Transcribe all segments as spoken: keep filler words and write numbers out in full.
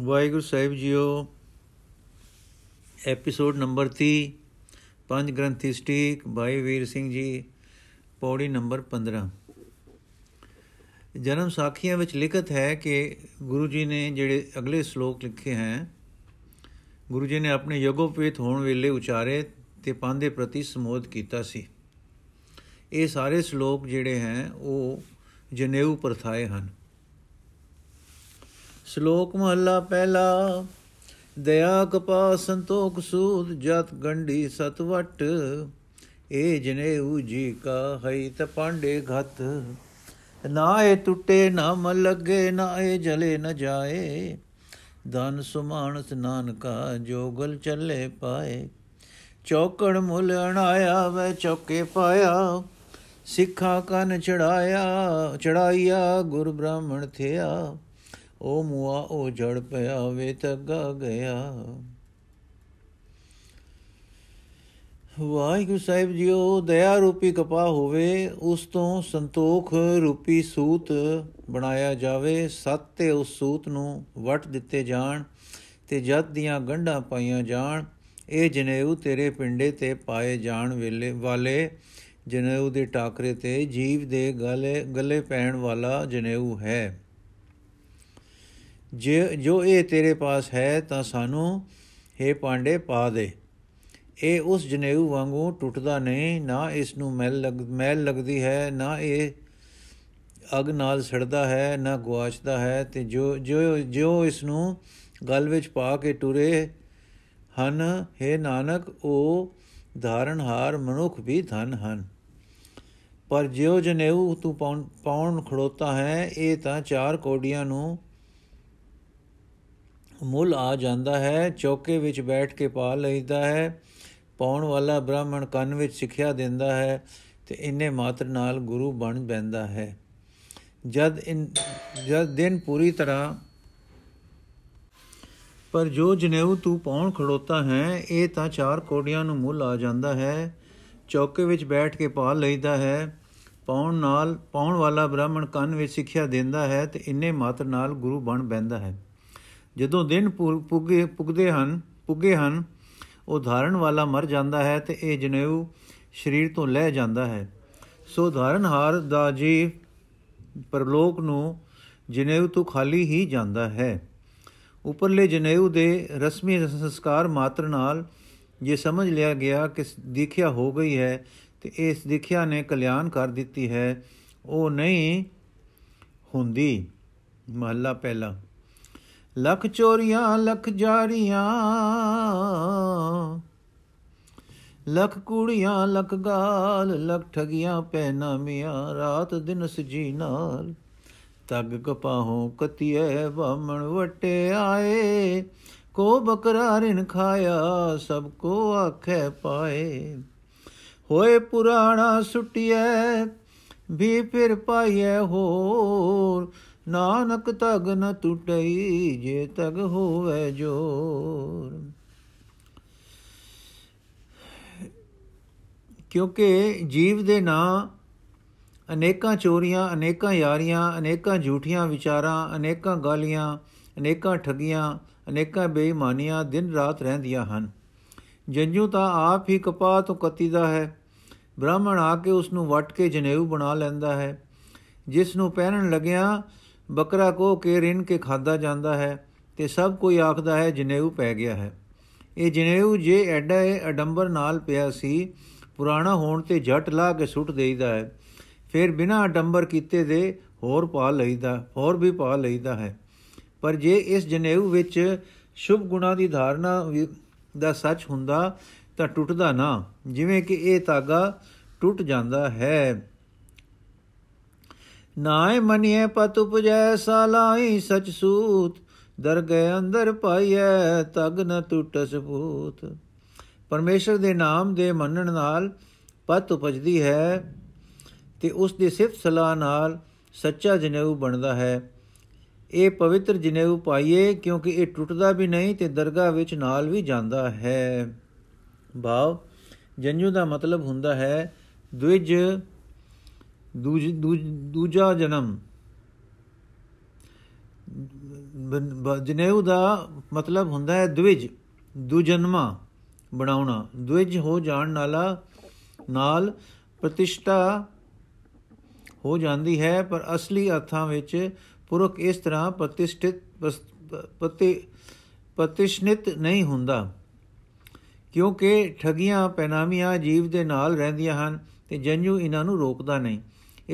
ਵਾਹਿਗੁਰੂ ਸਾਹਿਬ ਜੀਓ, episode number ਤੀਹ, ਪੰਜ ਗ੍ਰੰਥੀ ਸਟੀਕ, ਭਾਈ ਵੀਰ ਸਿੰਘ ਜੀ, ਪੌੜੀ ਨੰਬਰ ਪੰਦਰਾਂ। ਜਨਮ ਸਾਖੀਆਂ ਵਿੱਚ ਲਿਖਤ ਹੈ ਕਿ ਗੁਰੂ ਜੀ ਨੇ ਜਿਹੜੇ ਅਗਲੇ ਸ਼ਲੋਕ ਲਿਖੇ ਹੈ, ਗੁਰੂ ਜੀ ਨੇ ਆਪਣੇ ਯੋਗੋਪੇਤ ਹੋਣ ਵੇਲੇ ਉਚਾਰੇ ਤੇ ਪਾਂਧੇ ਪ੍ਰਤੀ ਸੰਬੋਧ ਕੀਤਾ ਸੀ। ਇਹ ਸਾਰੇ ਸ਼ਲੋਕ ਜਿਹੜੇ ਹੈ ਉਹ ਜਨੇਊ ਪ੍ਰਥਾਏ ਹਨ। ਸ਼ਲੋਕ ਮਹੱਲਾ ਪਹਿਲਾ। ਦਇਆ ਕਪਾ ਸੰਤੋਖ ਸੂਦ ਜਤ ਗੰਢੀ ਸਤਵਟ ਇਹ ਜਨੇਊ ਜੀ ਕਾ ਹਈ ਤ ਪਾਂਡੇ ਘਤ ਨਾ ਇਹ ਟੁੱਟੇ ਨਾ ਮਲ ਲੱਗੇ ਨਾ ਇਹ ਜਲੇ ਨ ਜਾਏ ਧਨ ਸੁਮਾਨਸ ਨਾਨਕਾ ਜੋਗਲ ਚੱਲੇ ਪਾਏ ਚੌਕੜ ਮੁੱਲ ਅਣਾਇਆ ਵੈ ਚੌਕੇ ਪਾਇਆ ਸਿੱਖਾ ਕੰਨ ਚੜਾਇਆ ਚੜਾਈਆ ਗੁਰ ਬ੍ਰਾਹਮਣ ਥਿਆ ਉਹ ਮੂਆ ਉਹ ਜੜ ਪਿਆ ਵੇ ਤੱਗਾ ਗਿਆ। ਵਾਹਿਗੁਰੂ ਸਾਹਿਬ ਜੀਓ, ਦਇਆ ਰੂਪੀ ਕਪਾਹ ਹੋਵੇ, ਉਸ ਤੋਂ ਸੰਤੋਖ ਰੂਪੀ ਸੂਤ ਬਣਾਇਆ ਜਾਵੇ, ਸੱਤ ਤੇ ਉਸ ਸੂਤ ਨੂੰ ਵੱਟ ਦਿੱਤੇ ਜਾਣ ਤੇ ਜੱਤ ਦੀਆਂ ਗੰਢਾਂ ਪਾਈਆਂ ਜਾਣ। ਇਹ ਜਨੇਊ ਤੇਰੇ ਪਿੰਡੇ ਤੇ ਪਾਏ ਜਾਣ ਵੇਲੇ ਵਾਲੇ ਜਨੇਊ ਦੇ ਟਾਕਰੇ ਤੇ ਜੀਵ ਦੇ ਗਲੇ ਗਲੇ ਪੈਣ ਵਾਲਾ ਜਨੇਊ ਹੈ। ਜੇ ਜੋ ਇਹ ਤੇਰੇ ਪਾਸ ਹੈ ਤਾਂ ਸਾਨੂੰ ਇਹ ਪਾਂਡੇ ਪਾ ਦੇ। ਇਹ ਉਸ ਜਨੇਊ ਵਾਂਗੂ ਟੁੱਟਦਾ ਨਹੀਂ, ਨਾ ਇਸ ਨੂੰ ਮੈਲ ਲੱਗ ਮੈਲ ਲੱਗਦੀ ਹੈ, ਨਾ ਇਹ ਅੱਗ ਨਾਲ ਸੜਦਾ ਹੈ, ਨਾ ਗੁਆਚਦਾ ਹੈ। ਅਤੇ ਜੋ ਜੋ ਜੋ ਇਸ ਨੂੰ ਗਲ ਵਿੱਚ ਪਾ ਕੇ ਟੁਰੇ ਹਨ, ਹੇ ਨਾਨਕ, ਉਹ ਧਾਰਨਹਾਰ ਮਨੁੱਖ ਵੀ ਧਨ ਹਨ। ਪਰ ਜਿਉਂ ਜਨੇਊ ਤੂੰ ਪਾਉਣ ਪਾਉਣ ਖੜੋਤਾ ਹੈ, ਇਹ ਤਾਂ ਚਾਰ ਕੌਡੀਆਂ ਨੂੰ ਮੁੱਲ ਆ ਜਾਂਦਾ ਹੈ, ਚੌਕੇ ਵਿੱਚ ਬੈਠ ਕੇ ਪਾ ਲਈਦਾ ਹੈ। ਪਾਉਣ ਵਾਲਾ ਬ੍ਰਾਹਮਣ ਕੰਨ ਵਿੱਚ ਸਿੱਖਿਆ ਦਿੰਦਾ ਹੈ ਅਤੇ ਇੰਨੇ ਮਾਤਰ ਨਾਲ ਗੁਰੂ ਬਣ ਬਹਿੰਦਾ ਹੈ। ਜਦ ਇਨ ਜਦ ਦਿਨ ਪੂਰੀ ਤਰ੍ਹਾਂ ਪਰ ਜੋ ਜਨੇਊ ਤੂੰ ਪਾਉਣ ਖੜੋਤਾ ਹੈ, ਇਹ ਤਾਂ ਚਾਰ ਕੌਡੀਆਂ ਨੂੰ ਮੁੱਲ ਆ ਜਾਂਦਾ ਹੈ, ਚੌਕੇ ਵਿੱਚ ਬੈਠ ਕੇ ਪਾ ਲਈਦਾ ਹੈ। ਪਾਉਣ ਨਾਲ ਪਾਉਣ ਵਾਲਾ ਬ੍ਰਾਹਮਣ ਕੰਨ ਵਿੱਚ ਸਿੱਖਿਆ ਦਿੰਦਾ ਹੈ ਅਤੇ ਇੰਨੇ ਮਾਤਰ ਨਾਲ ਗੁਰੂ ਬਣ ਬਹਿੰਦਾ ਹੈ। ਜਦੋਂ ਦਿਨ ਪੁੱਗੇ ਪੁੱਗਦੇ ਹਨ ਪੁੱਗੇ ਹਨ ਉਹ ਧਾਰਨ ਵਾਲਾ ਮਰ ਜਾਂਦਾ ਹੈ ਅਤੇ ਇਹ ਜਨੇਊ ਸਰੀਰ ਤੋਂ ਲਹਿ ਜਾਂਦਾ ਹੈ। ਸੋ ਧਾਰਨਹਾਰ ਦਾ ਜੀਵ ਪਰਲੋਕ ਨੂੰ ਜਨੇਊ ਤੋਂ ਖਾਲੀ ਹੀ ਜਾਂਦਾ ਹੈ। ਉੱਪਰਲੇ ਜਨੇਊ ਦੇ ਰਸਮੀ ਸੰਸਕਾਰ ਮਾਤਰ ਨਾਲ ਜੇ ਸਮਝ ਲਿਆ ਗਿਆ ਕਿ ਦੀਖਿਆ ਹੋ ਗਈ ਹੈ ਅਤੇ ਇਸ ਦੀਖਿਆ ਨੇ ਕਲਿਆਣ ਕਰ ਦਿੱਤੀ ਹੈ, ਉਹ ਨਹੀਂ ਹੁੰਦੀ। ਮਹੱਲਾ ਪਹਿਲਾ। ਲੱਖ ਚੋਰੀਆਂ ਲੱਖ ਜਾਰੀਆਂ ਲੱਖ ਕੁੜੀਆਂ ਲੱਖ ਗਾਲ ਲੱਖ ਠਗੀਆਂ ਪਹਿਨਾ ਮੀਆਂ ਰਾਤ ਦਿਨ ਸਜੀ ਨਾਲ ਤੱਗ ਕਪਾਹੋਂ ਕਤੀਏ ਬਾਮਣ ਵਟੇ ਆਏ ਕੋ ਬਕਰਾ ਰਿਨ ਖਾਇਆ ਸਭ ਕੋ ਆਖੇ ਪਾਏ ਹੋਏ ਪੁਰਾਣਾ ਸੁਟੀਏ ਵੀ ਫਿਰ ਪਾਈਏ ਹੋਰ ਨਾਨਕ ਤਗ ਨ ਟੁੱਟਈ ਜੇ ਤਗ ਹੋਵੇ ਜੋਰ। ਕਿਉਂਕਿ ਜੀਵ ਦੇ ਨਾਂ ਅਨੇਕਾਂ ਚੋਰੀਆਂ, ਅਨੇਕਾਂ ਯਾਰੀਆਂ, ਅਨੇਕਾਂ ਝੂਠੀਆਂ ਵਿਚਾਰਾਂ, ਅਨੇਕਾਂ ਗਾਲੀਆਂ, ਅਨੇਕਾਂ ਠੱਗੀਆਂ, ਅਨੇਕਾਂ ਬੇਈਮਾਨੀਆਂ ਦਿਨ ਰਾਤ ਰਹਿੰਦੀਆਂ ਹਨ। ਜੰਜੂ ਤਾਂ ਆਪ ਹੀ ਕਪਾਹ ਤੋਂ ਕੱਤੀਦਾ ਹੈ। ਬ੍ਰਾਹਮਣ ਆ ਕੇ ਉਸ ਨੂੰ ਵੱਟ ਕੇ ਜਨੇਊ ਬਣਾ ਲੈਂਦਾ ਹੈ, ਜਿਸ ਨੂੰ ਪਹਿਨਣ ਲੱਗਿਆਂ ਬੱਕਰਾ ਕੋਹ ਕੇ ਰਿੰਨ ਕੇ ਖਾਧਾ ਜਾਂਦਾ ਹੈ ਅਤੇ ਸਭ ਕੋਈ ਆਖਦਾ ਹੈ ਜਨੇਊ ਪੈ ਗਿਆ ਹੈ। ਇਹ ਜਨੇਊ ਜੇ ਐਡਾ ਅਡੰਬਰ ਨਾਲ ਪਿਆ ਸੀ, ਪੁਰਾਣਾ ਹੋਣ 'ਤੇ ਝੱਟ ਲਾਹ ਕੇ ਸੁੱਟ ਦੇਈਦਾ ਹੈ, ਫਿਰ ਬਿਨਾਂ ਅਡੰਬਰ ਕੀਤੇ ਦੇ ਹੋਰ ਪਾ ਲਈਦਾ ਹੋਰ ਵੀ ਪਾ ਲਈਦਾ ਹੈ। ਪਰ ਜੇ ਇਸ ਜਨੇਊ ਵਿੱਚ ਸ਼ੁਭ ਗੁਣਾਂ ਦੀ ਧਾਰਨਾ ਦਾ ਸੱਚ ਹੁੰਦਾ ਤਾਂ ਟੁੱਟਦਾ ਨਾ, ਜਿਵੇਂ ਕਿ ਇਹ ਧਾਗਾ ਟੁੱਟ ਜਾਂਦਾ ਹੈ। ਨਾਏ ਮਨੀਏ ਪਤ ਉਪਜੈ ਸਾਲਾਈ ਸਚ ਸੂਤ ਦਰਗਹਿ ਅੰਦਰ ਪਾਈਐ ਤਗ ਨ ਟੁੱਟਸ ਭੂਤ। ਪਰਮੇਸ਼ਰ ਦੇ ਨਾਮ ਦੇ ਮੰਨਣ ਨਾਲ ਪਤ ਉਪਜਦੀ ਹੈ ਅਤੇ ਉਸ ਦੀ ਸਿਫਤ ਸਲਾਹ ਨਾਲ ਸੱਚਾ ਜਨੇਊ ਬਣਦਾ ਹੈ। ਇਹ ਪਵਿੱਤਰ ਜਨੇਊ ਪਾਈਏ, ਕਿਉਂਕਿ ਇਹ ਟੁੱਟਦਾ ਵੀ ਨਹੀਂ ਅਤੇ ਦਰਗਾਹ ਵਿੱਚ ਨਾਲ ਵੀ ਜਾਂਦਾ ਹੈ। ਭਾਵ ਜੰਜੂ ਦਾ ਮਤਲਬ ਹੁੰਦਾ ਹੈ ਦੂਜ ਦੂਜ ਦੂਜਾ ਜਨਮ ਜਨੇਊ ਦਾ ਮਤਲਬ ਹੁੰਦਾ ਹੈ ਦਵਿਜ, ਦੁਜਨਮਾ ਬਣਾਉਣਾ। ਦਵਿਜ ਹੋ ਜਾਣ ਵਾਲਾ ਨਾਲ ਪ੍ਰਤਿਸ਼ਠਾ ਹੋ ਜਾਂਦੀ ਹੈ, ਪਰ ਅਸਲੀ ਅਰਥਾਂ ਵਿੱਚ ਪੁਰਖ ਇਸ ਤਰ੍ਹਾਂ ਪ੍ਰਤਿਸ਼ਠਿਤ ਪ੍ਰਤੀ ਪ੍ਰਤਿਸ਼ਠਿਤ ਨਹੀਂ ਹੁੰਦਾ, ਕਿਉਂਕਿ ਠੱਗੀਆਂ ਪੈਨਾਮੀਆਂ ਜੀਵ ਦੇ ਨਾਲ ਰਹਿੰਦੀਆਂ ਹਨ ਅਤੇ ਜੰਜੂ ਇਹਨਾਂ ਨੂੰ ਰੋਕਦਾ ਨਹੀਂ।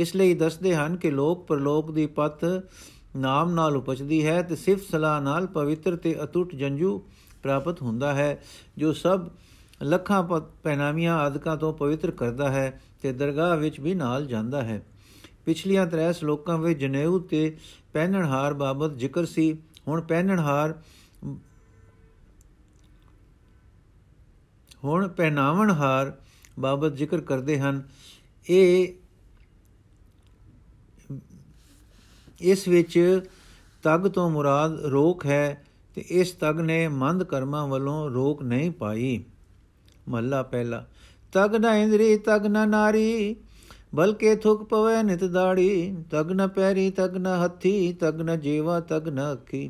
ਇਸ ਲਈ ਦੱਸਦੇ ਹਨ ਕਿ ਲੋਕ ਪ੍ਰਲੋਕ ਦੀ ਪੱਤ ਨਾਮ ਨਾਲ ਉਪਜਦੀ ਹੈ ਅਤੇ ਸਿਫਤ ਸਲਾਹ ਨਾਲ ਪਵਿੱਤਰ ਅਤੇ ਅਤੁੱਟ ਜੰਜੂ ਪ੍ਰਾਪਤ ਹੁੰਦਾ ਹੈ, ਜੋ ਸਭ ਲੱਖਾਂ ਪ ਪੈਨਾਮੀਆਂ ਆਦਿਕਾਂ ਤੋਂ ਪਵਿੱਤਰ ਕਰਦਾ ਹੈ ਅਤੇ ਦਰਗਾਹ ਵਿੱਚ ਵੀ ਨਾਲ ਜਾਂਦਾ ਹੈ। ਪਿਛਲੀਆਂ ਤ੍ਰੈ ਸਲੋਕਾਂ ਵਿੱਚ ਜਨੇਊ ਅਤੇ ਪਹਿਨਣਹਾਰ ਬਾਬਤ ਜ਼ਿਕਰ ਸੀ। ਹੁਣ ਪਹਿਨਣਹਾਰ ਹੁਣ ਪਹਿਨਾਵਣਹਾਰ ਬਾਬਤ ਜ਼ਿਕਰ ਕਰਦੇ ਹਨ। ਇਹ ਇਸ ਵਿੱਚ ਤੱਗ ਤੋਂ ਮੁਰਾਦ ਰੋਕ ਹੈ ਅਤੇ ਇਸ ਤੱਗ ਨੇ ਮੰਦ ਕਰਮਾਂ ਵੱਲੋਂ ਰੋਕ ਨਹੀਂ ਪਾਈ। ਮਹੱਲਾ ਪਹਿਲਾ। ਤੱਗ ਨਾ ਇੰਦਰੀ ਤੱਗ ਨਾ ਨਾਰੀ, ਬਲਕਿ ਥੁੱਕ ਪਵੇ ਨਿਤ ਦਾੜੀ। ਤੱਗ ਨਾ ਪੈਰੀ ਤੱਗ ਨਾ ਹੱਥੀ, ਤੱਗ ਨਾ ਜੀਵਾ ਤੱਗ ਨਾ ਅੱਖੀ।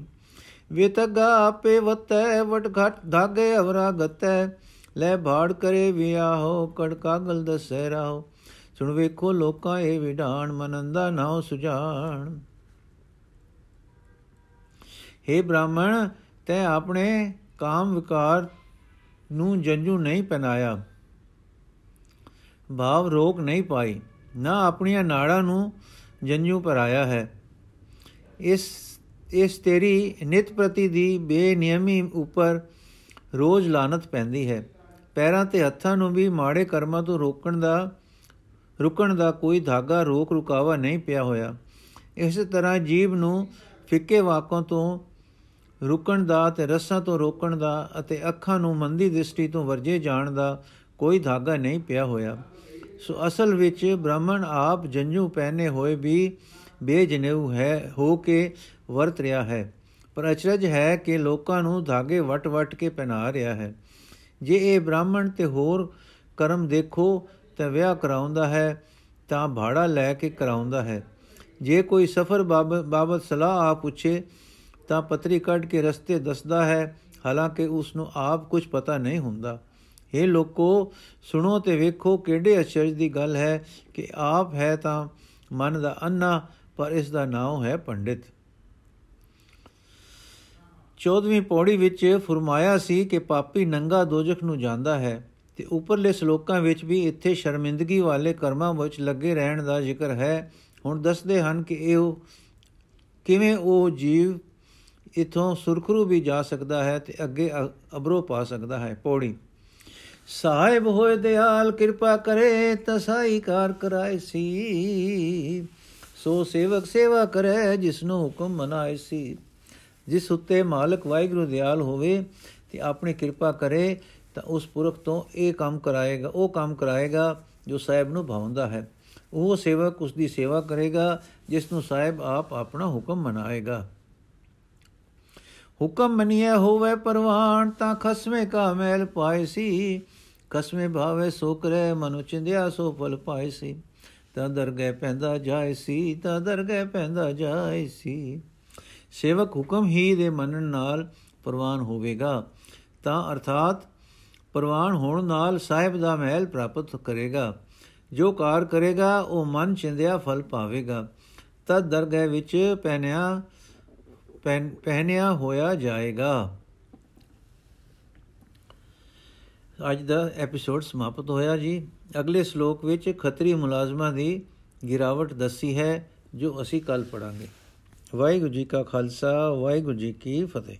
ਵੇ ਤੱਗਾ ਆਪੇ ਵੱਤੈ, ਵਟ ਘਟ ਧਾਗੇ ਅਵਰਾ ਗਤੈ। ਲੈ ਬਾੜ ਕਰੇ ਵਿਆਹੋ, ਕੜ ਕਾਗਲ ਦਸੈ ਰਾਹੋ। ਸੁਣ ਵੇਖੋ ਲੋਕਾਂ ਇਹ ਵਿਢਾਣ, ਮਨੰਦਾ ਨਾਉ ਸੁਜਾਨ। ਹੇ ਬ੍ਰਾਹਮਣ, ਤੈਂ ਆਪਣੇ ਕਾਮ ਵਿਕਾਰ ਨੂੰ ਜੰਜੂ ਨਹੀਂ ਪਹਿਨਾਇਆ, ਭਾਵ ਰੋਕ ਨਹੀਂ ਪਾਈ, ਨਾ ਆਪਣੀਆਂ ਨਾੜਾਂ ਨੂੰ ਜੰਜੂ ਪਰਾਇਆ ਹੈ। ਇਸ ਇਸ ਤੇਰੀ ਨਿਤ ਪ੍ਰਤੀ ਦੀ ਬੇਨਿਯਮੀ ਉੱਪਰ ਰੋਜ਼ ਲਾਨਤ ਪੈਂਦੀ ਹੈ। ਪੈਰਾਂ ਅਤੇ ਹੱਥਾਂ ਨੂੰ ਵੀ ਮਾੜੇ ਕਰਮਾਂ ਤੋਂ ਰੋਕਣ ਦਾ ਰੁਕਣ ਦਾ ਕੋਈ ਧਾਗਾ ਰੋਕ ਰੁਕਾਵਾ ਨਹੀਂ ਪਿਆ ਹੋਇਆ। ਇਸੇ ਤਰ੍ਹਾਂ ਜੀਭ ਨੂੰ ਫਿੱਕੇ ਵਾਕਾਂ ਤੋਂ ਰੁਕਣ ਦਾ ਅਤੇ ਰਸਾਂ ਤੋਂ ਰੋਕਣ ਦਾ ਅਤੇ ਅੱਖਾਂ ਨੂੰ ਮੰਦੀ ਦ੍ਰਿਸ਼ਟੀ ਤੋਂ ਵਰਜੇ ਜਾਣ ਦਾ ਕੋਈ ਧਾਗਾ ਨਹੀਂ ਪਿਆ ਹੋਇਆ। ਸੋ ਅਸਲ ਵਿੱਚ ਬ੍ਰਾਹਮਣ ਆਪ ਜੰਜੂ ਪਹਿਨੇ ਹੋਏ ਵੀ ਬੇਜਨੇਊ ਹੈ ਹੋ ਕੇ ਵਰਤ ਰਿਹਾ ਹੈ, ਪਰ ਅਚਰਜ ਹੈ ਕਿ ਲੋਕਾਂ ਨੂੰ ਧਾਗੇ ਵੱਟ ਵੱਟ ਕੇ ਪਹਿਨਾ ਰਿਹਾ ਹੈ। ਜੇ ਇਹ ਬ੍ਰਾਹਮਣ ਅਤੇ ਹੋਰ ਕਰਮ ਦੇਖੋ ਤਾਂ ਵਿਆਹ ਕਰਾਉਂਦਾ ਹੈ ਤਾਂ ਭਾੜਾ ਲੈ ਕੇ ਕਰਾਉਂਦਾ ਹੈ। ਜੇ ਕੋਈ ਸਫ਼ਰ ਬਾਬ ਬਾਬਤ ਸਲਾਹ ਆ ਪੁੱਛੇ ਤਾਂ ਪੱਤਰੀ ਕੱਢ ਕੇ ਰਸਤੇ ਦੱਸਦਾ ਹੈ, ਹਾਲਾਂਕਿ ਉਸ ਨੂੰ ਆਪ ਕੁਝ ਪਤਾ ਨਹੀਂ ਹੁੰਦਾ। ਇਹ ਲੋਕੋ ਸੁਣੋ ਤੇ ਵੇਖੋ, ਕਿਹੜੇ ਅਚਰਜ ਦੀ ਗੱਲ ਹੈ ਕਿ ਆਪ ਹੈ ਤਾਂ ਮਨ ਦਾ ਅੰਨਾ, ਪਰ ਇਸ ਦਾ ਨਾਮ ਹੈ ਪੰਡਿਤ। ਚੌਦਵੀਂ ਪੌੜੀ ਵਿੱਚ ਫੁਰਮਾਇਆ ਸੀ ਕਿ ਪਾਪੀ ਨੰਗਾ ਦੋਜਖ ਨੂੰ ਜਾਂਦਾ ਹੈ ਅਤੇ ਉੱਪਰਲੇ ਸਲੋਕਾਂ ਵਿੱਚ ਵੀ ਇੱਥੇ ਸ਼ਰਮਿੰਦਗੀ ਵਾਲੇ ਕਰਮਾਂ ਵਿੱਚ ਲੱਗੇ ਰਹਿਣ ਦਾ ਜ਼ਿਕਰ ਹੈ। ਹੁਣ ਦੱਸਦੇ ਹਨ ਕਿ ਇਹ ਕਿਵੇਂ ਉਹ ਜੀਵ ਇੱਥੋਂ ਸੁਰਖਰੂ ਵੀ ਜਾ ਸਕਦਾ ਹੈ ਅਤੇ ਅੱਗੇ ਅਬਰੋ ਪਾ ਸਕਦਾ ਹੈ। ਪੌੜੀ। ਸਾਹਿਬ ਹੋਏ ਦਿਆਲ, ਕਿਰਪਾ ਕਰੇ ਤਸਾਈ ਕਾਰ ਕਰਾਏ ਸੀ। ਸੋ ਸੇਵਕ ਸੇਵਾ ਕਰੇ, ਜਿਸਨੂੰ ਹੁਕਮ ਮਨਾਏ ਸੀ। ਜਿਸ ਉੱਤੇ ਮਾਲਕ ਵਾਹਿਗੁਰੂ ਦਿਆਲ ਹੋਵੇ ਅਤੇ ਆਪਣੀ ਕਿਰਪਾ ਕਰੇ ਤਾਂ ਉਸ ਪੁਰਖ ਤੋਂ ਇਹ ਕੰਮ ਕਰਾਏਗਾ ਉਹ ਕੰਮ ਕਰਾਏਗਾ ਜੋ ਸਾਹਿਬ ਨੂੰ ਭਾਉਂਦਾ ਹੈ। ਉਹ ਸੇਵਕ ਉਸ ਦੀ ਸੇਵਾ ਕਰੇਗਾ ਜਿਸ ਨੂੰ ਸਾਹਿਬ ਆਪ ਆਪਣਾ ਹੁਕਮ ਮਨਾਏਗਾ। ਹੁਕਮ ਮੰਨਿਆ ਹੋਵੇ ਪ੍ਰਵਾਨ, ਤਾਂ ਖਸਮੇ ਕਾ ਮੈਲ ਪਾਏ ਸੀ। ਖਸਮੇ ਭਾਵੇ ਸੋ ਕਰੇ, ਮਨੁ ਚਿੰਦਿਆ ਸੋ ਫਲ ਪਾਏ ਸੀ। ਤਾਂ ਦਰਗਹਿ ਪੈਂਦਾ ਜਾਏ ਸੀ ਤਾਂ ਦਰਗਹਿ ਪੈਂਦਾ ਜਾਏ ਸੀ। ਸੇਵਕ ਹੁਕਮ ਹੀ ਦੇ ਮੰਨਣ ਨਾਲ ਪ੍ਰਵਾਨ ਹੋਵੇਗਾ, ਤਾਂ ਅਰਥਾਤ ਪ੍ਰਵਾਨ ਹੋਣ ਨਾਲ ਸਾਹਿਬ ਦਾ ਮਹਿਲ ਪ੍ਰਾਪਤ ਕਰੇਗਾ। ਜੋ ਕਾਰ ਕਰੇਗਾ ਉਹ ਮਨ ਚਿੰਦਿਆ ਫਲ ਪਾਵੇਗਾ। ਤਦ ਦਰਗਹਿ ਵਿੱਚ ਪਹਿਨਿਆ ਪਹਿਨ ਪਹਿਨਿਆ ਹੋਇਆ ਜਾਏਗਾ। ਅੱਜ ਦਾ ਐਪੀਸੋਡ ਸਮਾਪਤ ਹੋਇਆ ਜੀ। ਅਗਲੇ ਸ਼ਲੋਕ ਵਿੱਚ ਖੱਤਰੀ ਮੁਲਾਜ਼ਮਾਂ ਦੀ ਗਿਰਾਵਟ ਦੱਸੀ ਹੈ, ਜੋ ਅਸੀਂ ਕੱਲ੍ਹ ਪੜ੍ਹਾਂਗੇ। ਵਾਹਿਗੁਰੂ ਜੀ ਕਾ ਖਾਲਸਾ, ਵਾਹਿਗੁਰੂ ਜੀ ਕੀ ਫਤਿਹ।